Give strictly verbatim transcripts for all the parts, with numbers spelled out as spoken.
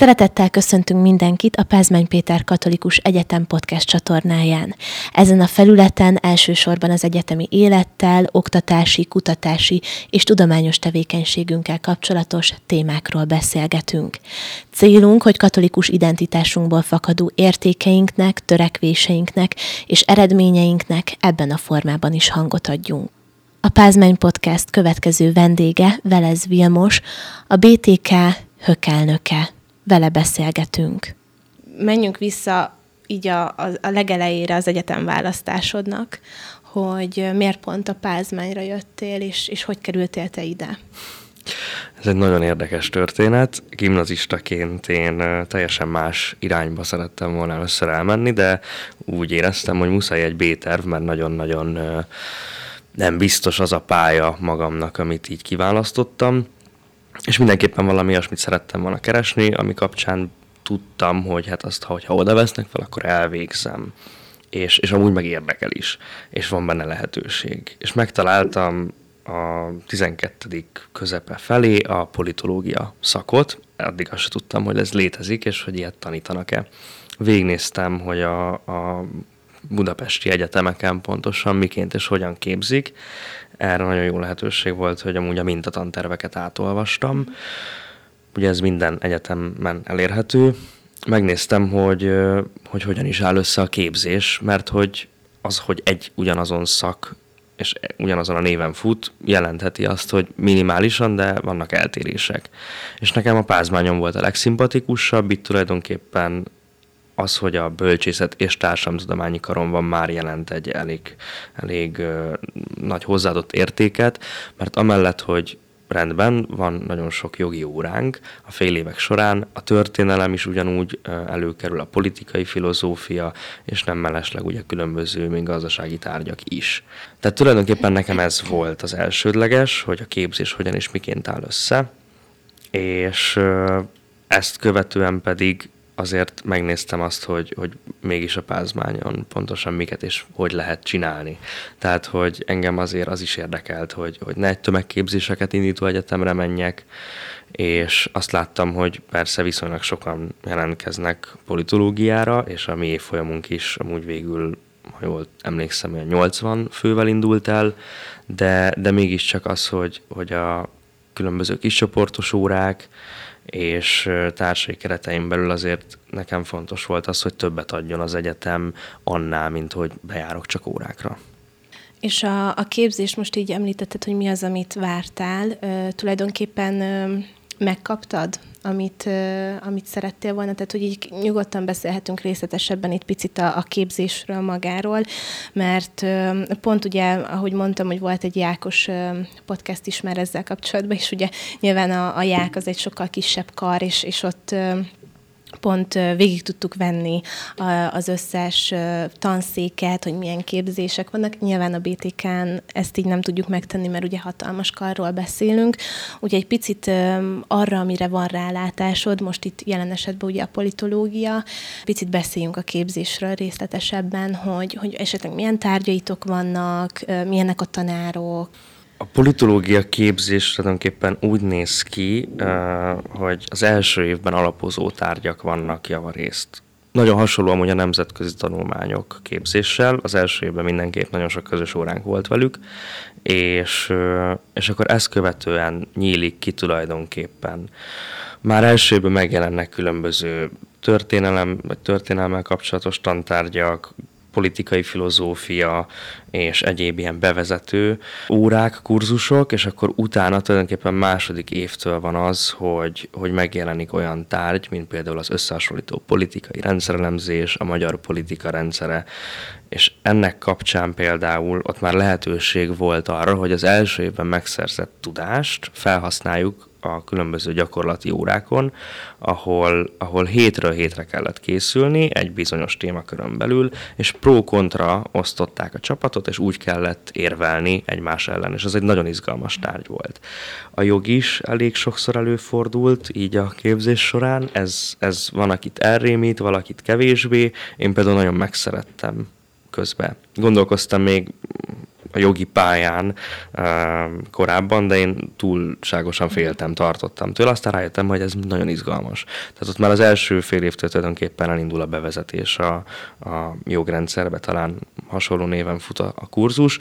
Szeretettel köszöntünk mindenkit a Pázmány Péter Katolikus Egyetem podcast csatornáján. Ezen a felületen elsősorban az egyetemi élettel, oktatási, kutatási és tudományos tevékenységünkkel kapcsolatos témákról beszélgetünk. Célunk, hogy katolikus identitásunkból fakadó értékeinknek, törekvéseinknek és eredményeinknek ebben a formában is hangot adjunk. A Pázmány Podcast következő vendége Velez Vilmos, a bé té ká hök elnöke. Vele beszélgetünk. Menjünk vissza így a, a, a legelejére az egyetemválasztásodnak, hogy miért pont a Pázmányra jöttél, és, és hogy kerültél te ide? Ez egy nagyon érdekes történet. Gimnazistaként én teljesen más irányba szerettem volna először elmenni, de úgy éreztem, hogy muszáj egy B-terv, mert nagyon-nagyon nem biztos az a pálya magamnak, amit így kiválasztottam. És mindenképpen valami olyasmit szerettem volna keresni, ami kapcsán tudtam, hogy hát azt, ha oda vesznek fel, akkor elvégzem. És, és amúgy meg érdekel is. És van benne lehetőség. És megtaláltam a tizenkettedik közepe felé a politológia szakot. Addig azt sem tudtam, hogy ez létezik, és hogy ilyet tanítanak-e. Végignéztem, hogy a, a budapesti egyetemeken pontosan miként és hogyan képzik. Erre nagyon jó lehetőség volt, hogy amúgy a mintatanterveket átolvastam. Ugye ez minden egyetemen elérhető. Megnéztem, hogy, hogy hogyan is áll össze a képzés, mert hogy az, hogy egy ugyanazon szak és ugyanazon a néven fut, jelentheti azt, hogy minimálisan, de vannak eltérések. És nekem a Pázmányon volt a legszimpatikusabb, itt tulajdonképpen az, hogy a bölcsészet és társadalomtudományi karon van, már jelent egy elég, elég ö, nagy hozzáadott értéket, mert amellett, hogy rendben van nagyon sok jogi óránk a fél évek során, a történelem is ugyanúgy előkerül, a politikai filozófia, és nem mellesleg ugye különböző még gazdasági tárgyak is. Tehát tulajdonképpen nekem ez volt az elsődleges, hogy a képzés hogyan és miként áll össze, és ö, ezt követően pedig azért megnéztem azt, hogy, hogy mégis a Pázmányon pontosan miket és hogy lehet csinálni. Tehát, hogy engem azért az is érdekelt, hogy, hogy ne egy tömegképzéseket indító egyetemre menjek, és azt láttam, hogy persze viszonylag sokan jelentkeznek politológiára, és a mi évfolyamunk is amúgy végül, ha jól emlékszem, olyan nyolcvan fővel indult el, de, de mégiscsak az, hogy, hogy a különböző kis csoportos órák, és társai kereteim belül azért nekem fontos volt az, hogy többet adjon az egyetem annál, mint hogy bejárok csak órákra. És a, a képzés, most így említetted, hogy mi az, amit vártál, Ö, tulajdonképpen ö, megkaptad, amit, ö, amit szerettél volna? Tehát, hogy így nyugodtan beszélhetünk részletesebben itt picit a, a képzésről magáról, mert ö, pont ugye, ahogy mondtam, hogy volt egy jákos ö, podcast is már ezzel kapcsolatban, és ugye nyilván a, a ják az egy sokkal kisebb kar, és, és ott ö, pont végig tudtuk venni az összes tanszéket, hogy milyen képzések vannak. Nyilván a bé té kán ezt így nem tudjuk megtenni, mert ugye hatalmas karról beszélünk. Ugye egy picit arra, amire van rálátásod, most itt jelen esetben ugye a politológia, picit beszéljünk a képzésről részletesebben, hogy, hogy esetleg milyen tárgyaitok vannak, milyenek a tanárok. A politológia képzés tulajdonképpen úgy néz ki, hogy az első évben alapozó tárgyak vannak javarészt. Nagyon hasonló amúgy a nemzetközi tanulmányok képzéssel. Az első évben mindenképp nagyon sok közös óránk volt velük, és, és akkor ezt követően nyílik ki tulajdonképpen. Már első évben megjelennek különböző történelem, vagy történelemmel kapcsolatos tantárgyak, politikai filozófia és egyéb ilyen bevezető órák, kurzusok, és akkor utána tulajdonképpen második évtől van az, hogy, hogy megjelenik olyan tárgy, mint például az összehasonlító politikai rendszerelemzés, a magyar politika rendszere, és ennek kapcsán például ott már lehetőség volt arra, hogy az első évben megszerzett tudást felhasználjuk a különböző gyakorlati órákon, ahol, ahol hétről hétre kellett készülni egy bizonyos témakörön belül, és pro-kontra osztották a csapatot, és úgy kellett érvelni egymás ellen, és ez egy nagyon izgalmas tárgy volt. A jog is elég sokszor előfordult így a képzés során, ez, ez van, akit elrémít, valakit kevésbé, én például nagyon megszerettem közben. Gondolkoztam még a jogi pályán uh, korábban, de én túlságosan féltem, tartottam tőle. Aztán rájöttem, hogy ez nagyon izgalmas. Tehát ott már az első fél évtől tulajdonképpen elindul a bevezetés a, a jogrendszerbe, talán hasonló néven fut a, a kurzus,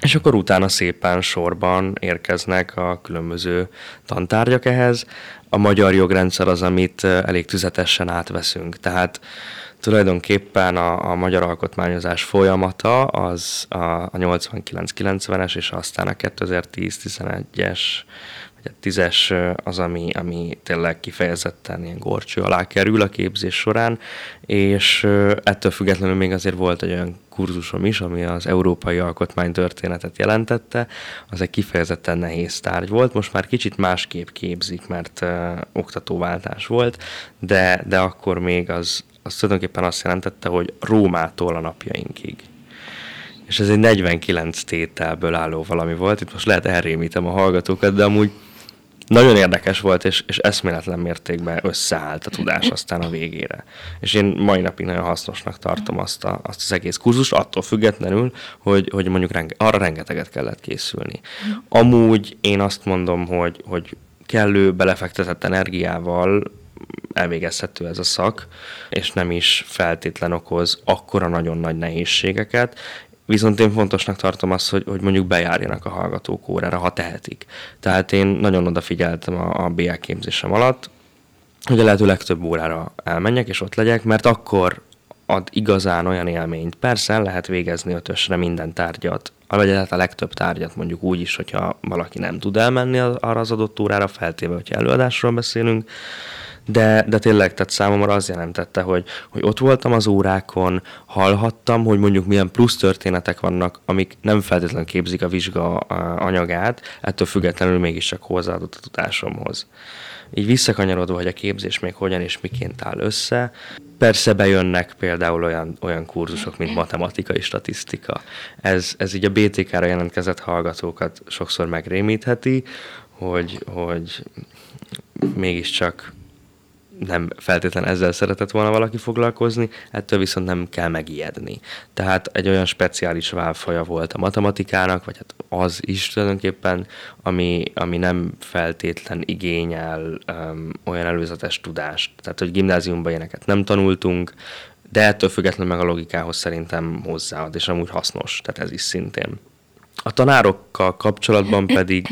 és akkor utána szépen sorban érkeznek a különböző tantárgyak ehhez. A magyar jogrendszer az, amit elég tüzetesen átveszünk. Tehát tulajdonképpen a, a magyar alkotmányozás folyamata az a, a nyolcvankilenc-kilencvenes, és aztán a kétezer-tíz-tizenegyes, vagy a tízes az, ami, ami tényleg kifejezetten ilyen gorcső alá kerül a képzés során, és ettől függetlenül még azért volt egy olyan kurzusom is, ami az európai alkotmánytörténetet jelentette, az egy kifejezetten nehéz tárgy volt. Most már kicsit másképp képzik, mert uh, oktatóváltás volt, de, de akkor még az, az tulajdonképpen azt jelentette, hogy Rómától a napjainkig. És ez egy negyvenkilenc tételből álló valami volt. Itt most lehet elrémítem a hallgatókat, de amúgy nagyon érdekes volt, és, és eszméletlen mértékben összeállt a tudás aztán a végére. És én mai napig nagyon hasznosnak tartom azt, a, azt az egész kurzust, attól függetlenül, hogy, hogy mondjuk renge, arra rengeteget kellett készülni. Amúgy én azt mondom, hogy, hogy kellő, belefektetett energiával elvégezhető ez a szak, és nem is feltétlen okoz akkora nagyon nagy nehézségeket. Viszont én fontosnak tartom azt, hogy, hogy mondjuk bejárjanak a hallgatók órára, ha tehetik. Tehát én nagyon odafigyeltem a, a bé á képzésem alatt, hogy a lehető legtöbb órára elmenjek, és ott legyek, mert akkor ad igazán olyan élményt. Persze lehet végezni ötösre minden tárgyat, vagy a legtöbb tárgyat mondjuk úgy is, hogyha valaki nem tud elmenni arra az adott órára, feltéve, hogyha előadásról beszélünk, de, de tényleg, tehát számomra az jelentette, hogy, hogy ott voltam az órákon, hallhattam, hogy mondjuk milyen plusz történetek vannak, amik nem feltétlenül képzik a vizsga anyagát, ettől függetlenül mégiscsak hozzáadott a tudásomhoz. Így visszakanyarodva, hogy a képzés még hogyan és miként áll össze. Persze bejönnek például olyan, olyan kurzusok, mint matematika és statisztika. Ez, ez így a bé té ká-ra jelentkezett hallgatókat sokszor megrémítheti, hogy, hogy mégiscsak nem feltétlen ezzel szeretett volna valaki foglalkozni, ettől viszont nem kell megijedni. Tehát egy olyan speciális válfaja volt a matematikának, vagy hát az is tulajdonképpen, ami, ami nem feltétlen igényel um, olyan előzetes tudást. Tehát, hogy gimnáziumban ilyeneket nem tanultunk, de ettől függetlenül meg a logikához szerintem hozzáad, és amúgy hasznos, tehát ez is szintén. A tanárokkal kapcsolatban pedig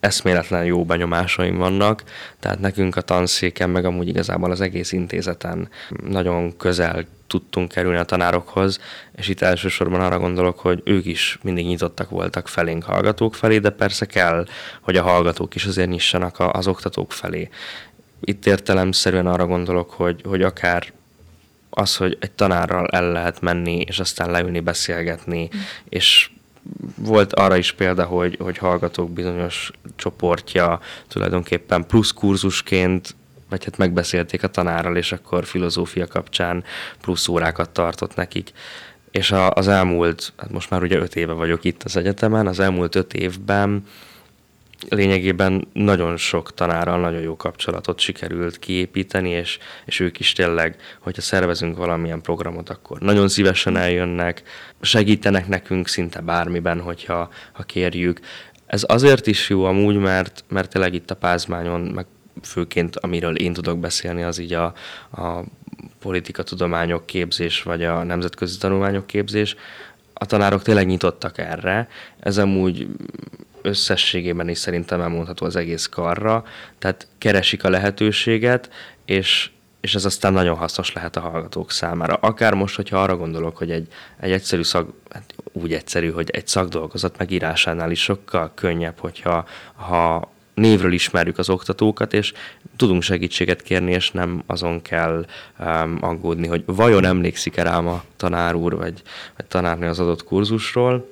eszméletlen jó benyomásaim vannak, tehát nekünk a tanszéken, meg amúgy igazából az egész intézeten nagyon közel tudtunk kerülni a tanárokhoz, és itt elsősorban arra gondolok, hogy ők is mindig nyitottak voltak felénk, hallgatók felé, de persze kell, hogy a hallgatók is azért nyissanak az oktatók felé. Itt értelemszerűen arra gondolok, hogy, hogy akár az, hogy egy tanárral el lehet menni, és aztán leülni, beszélgetni, mm. és volt arra is példa, hogy, hogy hallgatók bizonyos csoportja tulajdonképpen plusz kurzusként, vagy hát megbeszélték a tanárral, és akkor filozófia kapcsán plusz órákat tartott nekik. És a, az elmúlt, hát most már ugye öt éve vagyok itt az egyetemen, az elmúlt öt évben lényegében nagyon sok tanárral nagyon jó kapcsolatot sikerült kiépíteni, és, és ők is tényleg, hogyha szervezünk valamilyen programot, akkor nagyon szívesen eljönnek, segítenek nekünk szinte bármiben, hogyha ha kérjük. Ez azért is jó amúgy, mert, mert tényleg itt a Pázmányon, meg főként amiről én tudok beszélni, az így a, a politikatudományok képzés, vagy a nemzetközi tanulmányok képzés. A tanárok tényleg nyitottak erre, ez amúgy összességében is szerintem elmondható az egész karra, tehát keresik a lehetőséget, és, és ez aztán nagyon hasznos lehet a hallgatók számára. Akár most, hogyha arra gondolok, hogy egy, egy egyszerű szak, hát úgy egyszerű, hogy egy szakdolgozat megírásánál is sokkal könnyebb, hogyha ha névről ismerjük az oktatókat, és tudunk segítséget kérni, és nem azon kell um, aggódni, hogy vajon emlékszik-e rám a tanár úr, vagy, vagy tanárnő az adott kurzusról,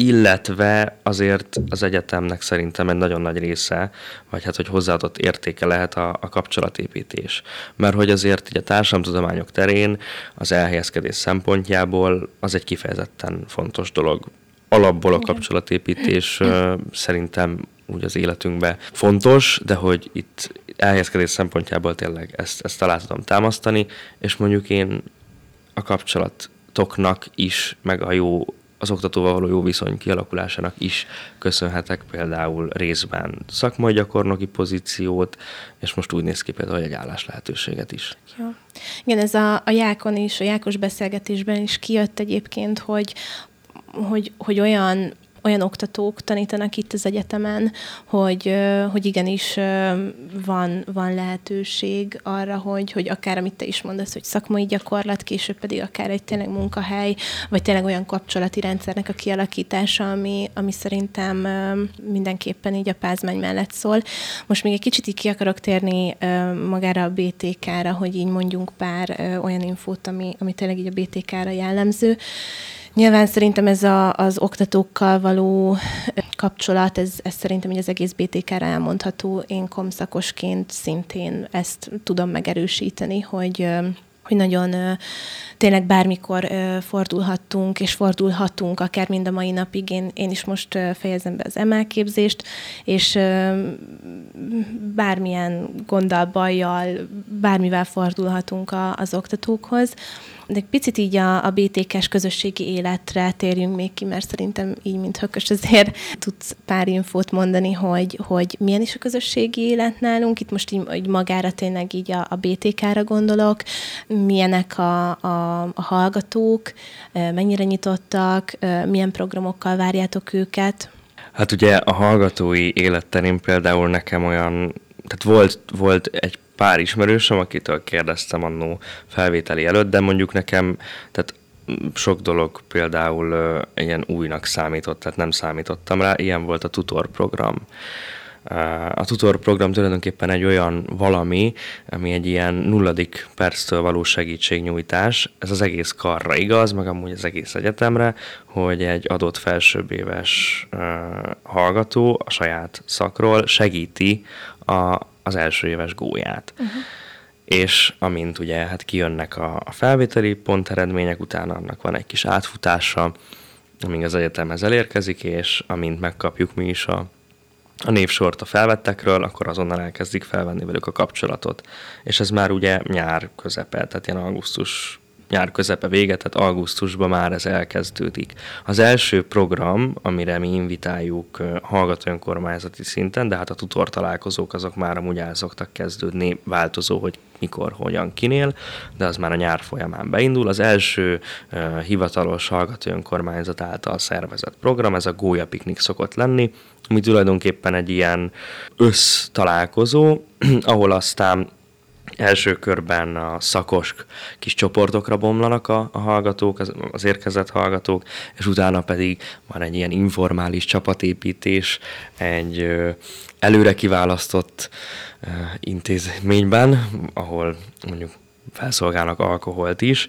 illetve azért az egyetemnek szerintem egy nagyon nagy része, vagy hát, hogy hozzáadott értéke lehet a, a kapcsolatépítés. Mert hogy azért így a társadalomtudományok terén az elhelyezkedés szempontjából az egy kifejezetten fontos dolog. Alapból a kapcsolatépítés Igen. szerintem úgy az életünkben fontos, de hogy itt elhelyezkedés szempontjából tényleg ezt, ezt alá tudom támasztani, és mondjuk én a kapcsolatoknak is, meg a jó az oktatóval való jó viszony kialakulásának is köszönhetek például részben szakmai gyakornoki pozíciót, és most úgy néz ki például egy állás lehetőséget is. Ja. Igen, ez a, a jákon is, a jákos beszélgetésben is kijött egyébként, hogy, hogy, hogy olyan, olyan oktatók tanítanak itt az egyetemen, hogy, hogy igenis van, van lehetőség arra, hogy, hogy akár, amit te is mondasz, hogy szakmai gyakorlat, később pedig akár egy tényleg munkahely, vagy tényleg olyan kapcsolati rendszernek a kialakítása, ami, ami szerintem mindenképpen így a Pázmány mellett szól. Most még egy kicsit így ki akarok térni magára a bé té ká-ra, hogy így mondjunk pár olyan infót, ami, ami tényleg így a bé té ká-ra jellemző. Nyilván szerintem ez a, az oktatókkal való kapcsolat, ez, ez szerintem így az egész bé té ká-ra elmondható. Én komszakosként szintén ezt tudom megerősíteni, hogy, hogy nagyon tényleg bármikor fordulhattunk, és fordulhatunk, akár mind a mai napig. Én, én is most fejezem be az em á képzést, és bármilyen gonddal, bajjal, bármivel fordulhatunk a, az oktatókhoz. De picit így a, a bé té ká-s közösségi életre térjünk még ki, mert szerintem így, mint hökös, azért tudsz pár infót mondani, hogy, hogy milyen is a közösségi élet nálunk. Itt most így, így magára tényleg így a, a bé té ká-ra gondolok, milyenek a, a, a hallgatók, mennyire nyitottak, milyen programokkal várjátok őket? Hát ugye a hallgatói életterén például nekem olyan, tehát volt, volt egy pár ismerősöm, akitől kérdeztem annó felvételi előtt, de mondjuk nekem, tehát sok dolog például uh, ilyen újnak számított, tehát nem számítottam rá. Ilyen volt a tutorprogram. Uh, a tutorprogram tulajdonképpen egy olyan valami, ami egy ilyen nulladik perctől való segítségnyújtás. Ez az egész karra igaz, meg amúgy az egész egyetemre, hogy egy adott felsőbbéves uh, hallgató a saját szakról segíti a az első éves gólyát. Uh-huh. És amint ugye hát kijönnek a, a felvételi pont eredmények, utána annak van egy kis átfutása, amíg az egyetemhez elérkezik, és amint megkapjuk mi is a, a névsort a felvettekről, akkor azonnal elkezdik felvenni velük a kapcsolatot. És ez már ugye nyár közepe, tehát ilyen augusztus, nyár közepe vége, tehát augusztusban már ez elkezdődik. Az első program, amire mi invitáljuk hallgató önkormányzati szinten, de hát a tutor találkozók azok már amúgy el szoktak kezdődni, változó, hogy mikor, hogyan, kinél, de az már a nyár folyamán beindul. Az első uh, hivatalos hallgató önkormányzat által szervezett program, ez a Gólya Piknik szokott lenni, ami tulajdonképpen egy ilyen össztalálkozó, ahol aztán első körben a szakos kis csoportokra bomlanak a, a hallgatók, az, az érkezett hallgatók, és utána pedig van egy ilyen informális csapatépítés egy ö, előre kiválasztott ö, intézményben, ahol mondjuk felszolgálnak alkoholt is.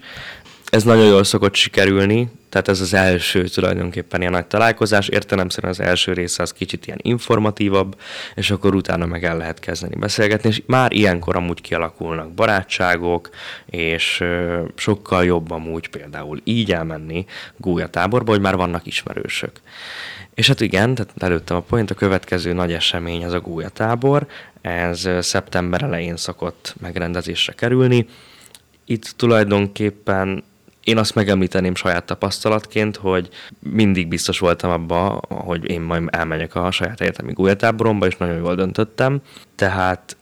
Ez nagyon jól szokott sikerülni, tehát ez az első tulajdonképpen ilyen nagy találkozás, értelemszerűen az első része az kicsit ilyen informatívabb, és akkor utána meg el lehet kezdeni beszélgetni, és már ilyenkor amúgy kialakulnak barátságok, és sokkal jobb amúgy például így elmenni gólyatáborba, hogy már vannak ismerősök. És hát igen, tehát előttem a point, a következő nagy esemény az a gólyatábor, ez szeptember elején szokott megrendezésre kerülni. Itt tulajdonképpen én azt megemlíteném saját tapasztalatként, hogy mindig biztos voltam abban, hogy én majd elmegyek a saját egyetemi gólyatáboromba, és nagyon jól döntöttem. Tehát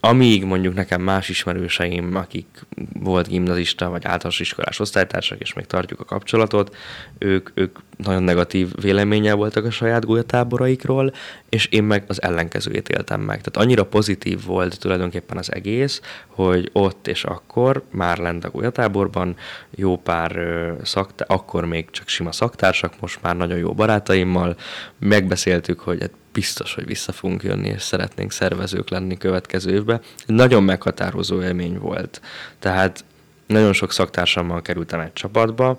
amíg mondjuk nekem más ismerőseim, akik volt gimnazista vagy általános iskolás osztálytársak, és még tartjuk a kapcsolatot, ők, ők nagyon negatív véleménnyel voltak a saját gólyatáboraikról, és én meg az ellenkezőjét éltem meg. Tehát annyira pozitív volt tulajdonképpen az egész, hogy ott és akkor már lent a gólyatáborban jó pár szaktár, akkor még csak sima szaktársak, most már nagyon jó barátaimmal megbeszéltük, hogy biztos, hogy vissza fogunk jönni, és szeretnénk szervezők lenni következő évben. Nagyon meghatározó élmény volt. Tehát nagyon sok szaktársammal kerültem egy csapatba,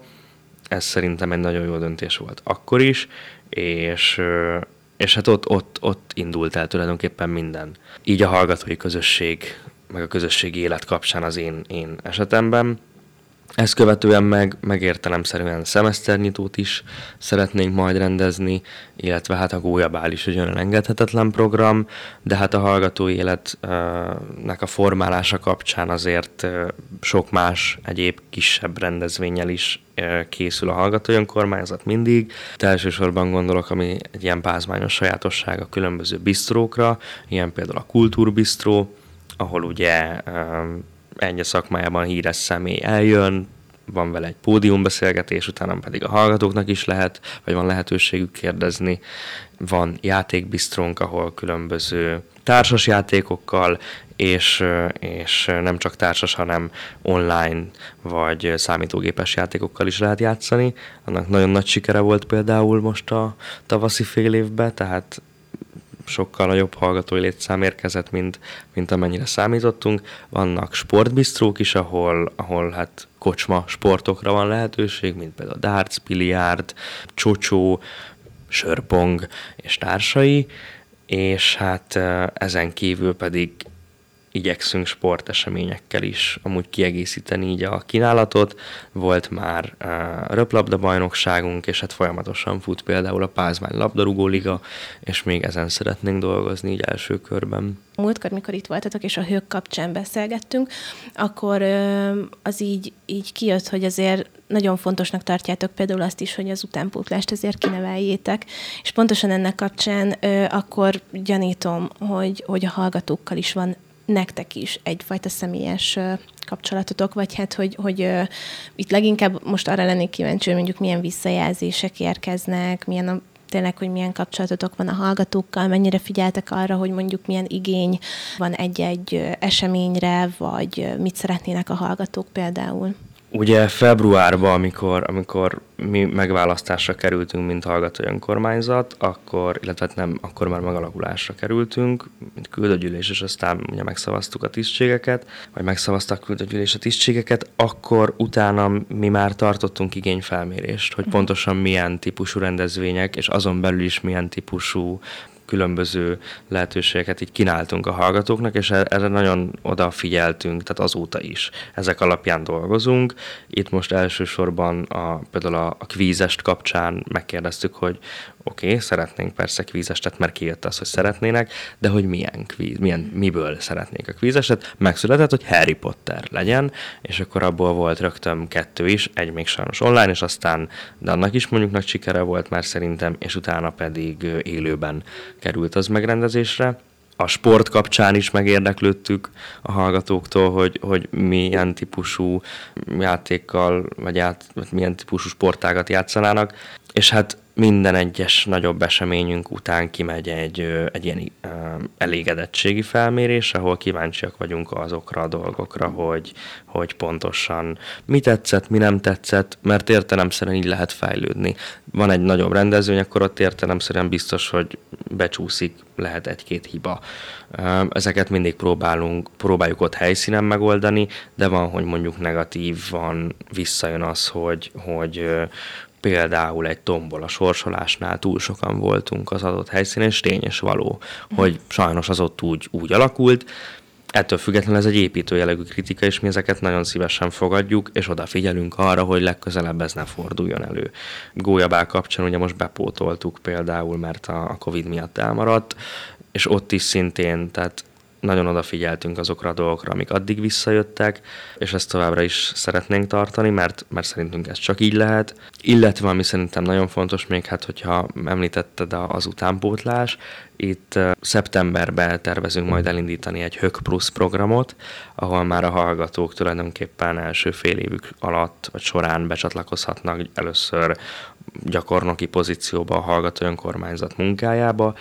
ez szerintem egy nagyon jó döntés volt akkor is, és, és hát ott, ott, ott indult el tulajdonképpen minden. Így a hallgatói közösség, meg a közösségi élet kapcsán az én, én esetemben. Ezt követően meg, meg értelemszerűen szemeszternyitót is szeretnénk majd rendezni, illetve hát a Gólyabál is egy olyan engedhetetlen program, de hát a hallgatói életnek a formálása kapcsán azért sok más egyéb kisebb rendezvénnyel is készül a hallgató önkormányzat mindig. De elsősorban gondolok, ami egy ilyen pázmányos sajátosság, a különböző bisztrókra, ilyen például a Kultúrbisztró, ahol ugye egy szakmájában híres személy eljön, van vele egy pódiumbeszélgetés, utána pedig a hallgatóknak is lehet, vagy van lehetőségük kérdezni. Van játékbisztrónk, ahol különböző társas játékokkal, és, és nem csak társas, hanem online vagy számítógépes játékokkal is lehet játszani. Annak nagyon nagy sikere volt például most a tavaszi fél évben, tehát sokkal nagyobb hallgatói létszám érkezett, mint, mint amennyire számítottunk. Vannak sportbisztrók is, ahol, ahol hát kocsma sportokra van lehetőség, mint például a darts, biliárd, csocsó, sörpong és társai, és hát ezen kívül pedig igyekszünk sporteseményekkel is amúgy kiegészíteni így a kínálatot. Volt már uh, röplabda bajnokságunk, és hát folyamatosan fut például a Pázmány labdarúgóliga, és még ezen szeretnénk dolgozni így első körben. Múltkor, mikor itt voltatok, és a hők kapcsán beszélgettünk, akkor uh, az így, így kijött, hogy azért nagyon fontosnak tartjátok például azt is, hogy az utánpótlást azért kineveljétek, és pontosan ennek kapcsán uh, akkor gyanítom, hogy, hogy a hallgatókkal is van nektek is egyfajta személyes kapcsolatotok, vagy hát, hogy, hogy uh, itt leginkább most arra lennék kíváncsi, hogy mondjuk milyen visszajelzések érkeznek, milyen a, tényleg, hogy milyen kapcsolatotok van a hallgatókkal, mennyire figyeltek arra, hogy mondjuk milyen igény van egy-egy eseményre, vagy mit szeretnének a hallgatók például. Ugye februárban, amikor, amikor mi megválasztásra kerültünk, mint hallgatói önkormányzat, akkor, illetve nem, akkor már megalakulásra kerültünk, mint küldőgyűlés, és aztán ugye megszavaztuk a tisztségeket, vagy megszavaztak küldőgyűlés a tisztségeket, akkor utána mi már tartottunk igényfelmérést, hogy pontosan milyen típusú rendezvények, és azon belül is milyen típusú különböző lehetőségeket így kínáltunk a hallgatóknak, és erre nagyon odafigyeltünk, tehát azóta is. Ezek alapján dolgozunk. Itt most elsősorban a, például a, a kvízest kapcsán megkérdeztük, hogy oké, okay, szeretnénk persze kvízestet, mert kijött az, hogy szeretnének, de hogy milyen kvíz, milyen, miből szeretnék a kvízestet. Megszületett, hogy Harry Potter legyen, és akkor abból volt rögtön kettő is, egy még sajnos online, és aztán, de annak is mondjuk nagy sikere volt már szerintem, és utána pedig élőben került az megrendezésre. A sport kapcsán is megérdeklődtük a hallgatóktól, hogy, hogy milyen típusú játékkal, vagy, ját, vagy milyen típusú sportágat játszanának, és hát minden egyes nagyobb eseményünk után kimegy egy, egy ilyen elégedettségi felmérés, ahol kíváncsiak vagyunk azokra a dolgokra, hogy, hogy pontosan mi tetszett, mi nem tetszett, mert értelemszerűen így lehet fejlődni. Van egy nagyobb rendezvény, akkor ott értelemszerűen biztos, hogy becsúszik, lehet egy-két hiba. Ezeket mindig próbálunk, próbáljuk ott helyszínen megoldani, de van, hogy mondjuk negatív van, visszajön az, hogy, hogy például egy tombola sorsolásnál túl sokan voltunk az adott helyszínen, és tény és való, hogy sajnos az ott úgy, úgy alakult. Ettől függetlenül ez egy építő jellegű kritika, és mi ezeket nagyon szívesen fogadjuk, és odafigyelünk arra, hogy legközelebb ez ne forduljon elő. Gólyabál kapcsán ugye most bepótoltuk például, mert a Covid miatt elmaradt, és ott is szintén, tehát nagyon odafigyeltünk azokra a dolgokra, amik addig visszajöttek, és ezt továbbra is szeretnénk tartani, mert, mert szerintünk ez csak így lehet. Illetve, ami szerintem nagyon fontos még, hát hogyha említetted az utánpótlás, itt szeptemberben tervezünk majd elindítani egy hök Plusz programot, ahol már a hallgatók tulajdonképpen első fél évük alatt vagy során becsatlakozhatnak először gyakornoki pozícióba a hallgató önkormányzat munkájába,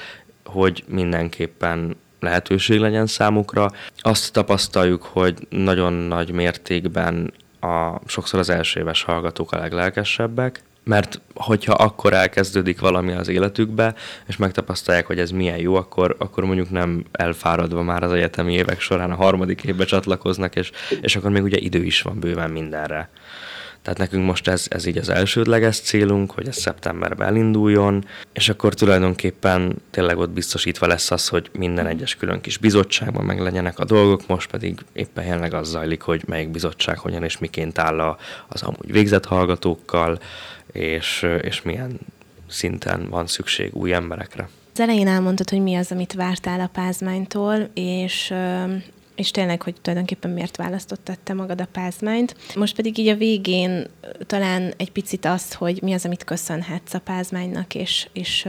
hogy mindenképpen lehetőség legyen számukra. Azt tapasztaljuk, hogy nagyon nagy mértékben a, sokszor az első éves hallgatók a leglelkesebbek, mert hogyha akkor elkezdődik valami az életükbe, és megtapasztalják, hogy ez milyen jó, akkor, akkor mondjuk nem elfáradva már az egyetemi évek során a harmadik évbe csatlakoznak, és, és akkor még ugye idő is van bőven mindenre. Tehát nekünk most ez, ez így az elsődleges célunk, hogy ez szeptemberben elinduljon, és akkor tulajdonképpen tényleg ott biztosítva lesz az, hogy minden egyes külön kis bizottságban meg legyenek a dolgok, most pedig éppen jelenleg az zajlik, hogy melyik bizottság hogyan és miként áll az amúgy végzett hallgatókkal, és, és milyen szinten van szükség új emberekre. Az elején elmondtad, hogy mi az, amit vártál a Pázmánytól, és És tényleg, hogy tulajdonképpen miért választottad te magad a Pázmányt. Most pedig így a végén talán egy picit azt, hogy mi az, amit köszönhetsz a Pázmánynak, és, és,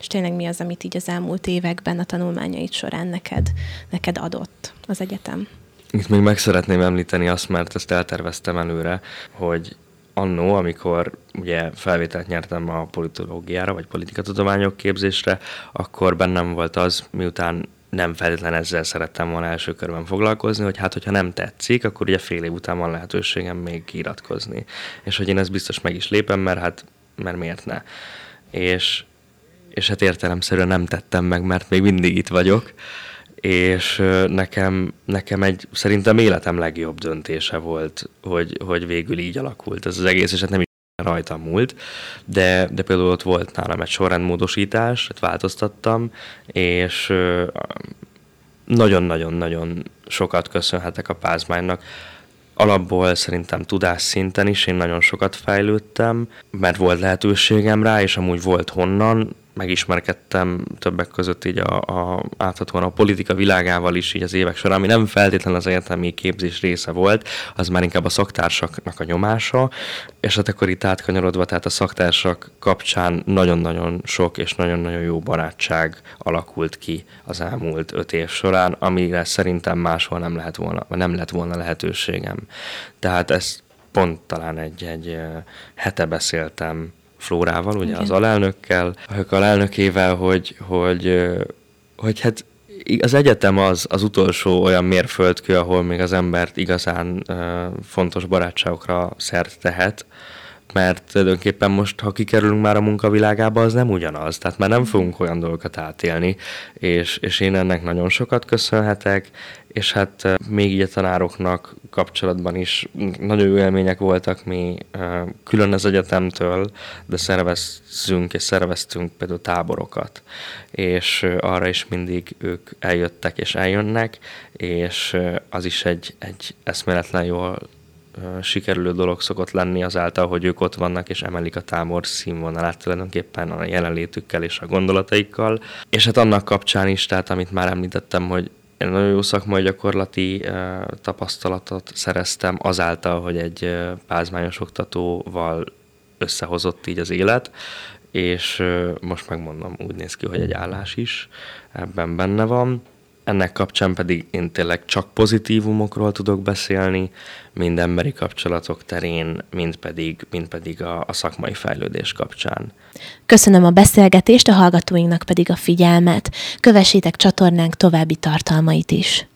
és tényleg mi az, amit így az elmúlt években a tanulmányaid során neked, neked adott az egyetem. Itt még meg szeretném említeni azt, mert ezt elterveztem előre, hogy annó, amikor ugye felvételt nyertem a politológiára, vagy politikatudományok képzésre, akkor bennem volt az, miután nem feltétlen ezzel szerettem volna első körben foglalkozni, hogy hát, hogyha nem tetszik, akkor ugye fél év után van lehetőségem még iratkozni. És hogy én ezt biztos meg is lépem, mert hát, mert miért ne? És, és hát értelemszerűen nem tettem meg, mert még mindig itt vagyok, és nekem, nekem egy szerintem életem legjobb döntése volt, hogy, hogy végül így alakult ez az egész, és hát nem is rajtam múlt, de, de például ott volt nálam egy sorrendmódosítás, ezt változtattam, és nagyon-nagyon-nagyon sokat köszönhetek a Pázmánynak. Alapból szerintem tudásszinten is én nagyon sokat fejlődtem, mert volt lehetőségem rá, és amúgy volt honnan, megismerkedtem többek között így a, a, áthatóan a politika világával is így az évek során, ami nem feltétlenül az egyetemi képzés része volt, az már inkább a szaktársaknak a nyomása, és hát akkor itt átkanyarodva, tehát a szaktársak kapcsán nagyon-nagyon sok és nagyon-nagyon jó barátság alakult ki az elmúlt öt év során, amire szerintem máshol nem lehet volna, nem lett volna lehetőségem. Tehát ezt pont talán egy, egy hete beszéltem Flórával, ugye okay. az alelnökkel, a HÖK alelnökével, hogy, hogy, hogy hát az egyetem az az utolsó olyan mérföldkő, ahol még az embert igazán fontos barátságokra szert tehet, mert tulajdonképpen most, ha kikerülünk már a munkavilágába, az nem ugyanaz, tehát már nem fogunk olyan dolgokat átélni, és, és én ennek nagyon sokat köszönhetek, és hát még így a tanároknak kapcsolatban is nagyon jó élmények voltak mi külön az egyetemtől, de szervezünk és szerveztünk például táborokat, és arra is mindig ők eljöttek és eljönnek, és az is egy, egy eszméletlen jól sikerülő dolog szokott lenni azáltal, hogy ők ott vannak és emelik a tábor színvonalát tulajdonképpen a jelenlétükkel és a gondolataikkal. És hát annak kapcsán is, tehát amit már említettem, hogy én nagyon jó szakmai gyakorlati uh, tapasztalatot szereztem azáltal, hogy egy uh, pázmányos oktatóval összehozott így az élet, és uh, most megmondom, úgy néz ki, hogy egy állás is ebben benne van. Ennek kapcsán pedig én tényleg csak pozitívumokról tudok beszélni, mind emberi kapcsolatok terén, mind pedig, mind pedig a, a szakmai fejlődés kapcsán. Köszönöm a beszélgetést, a hallgatóinknak pedig a figyelmet. Kövessétek csatornánk további tartalmait is.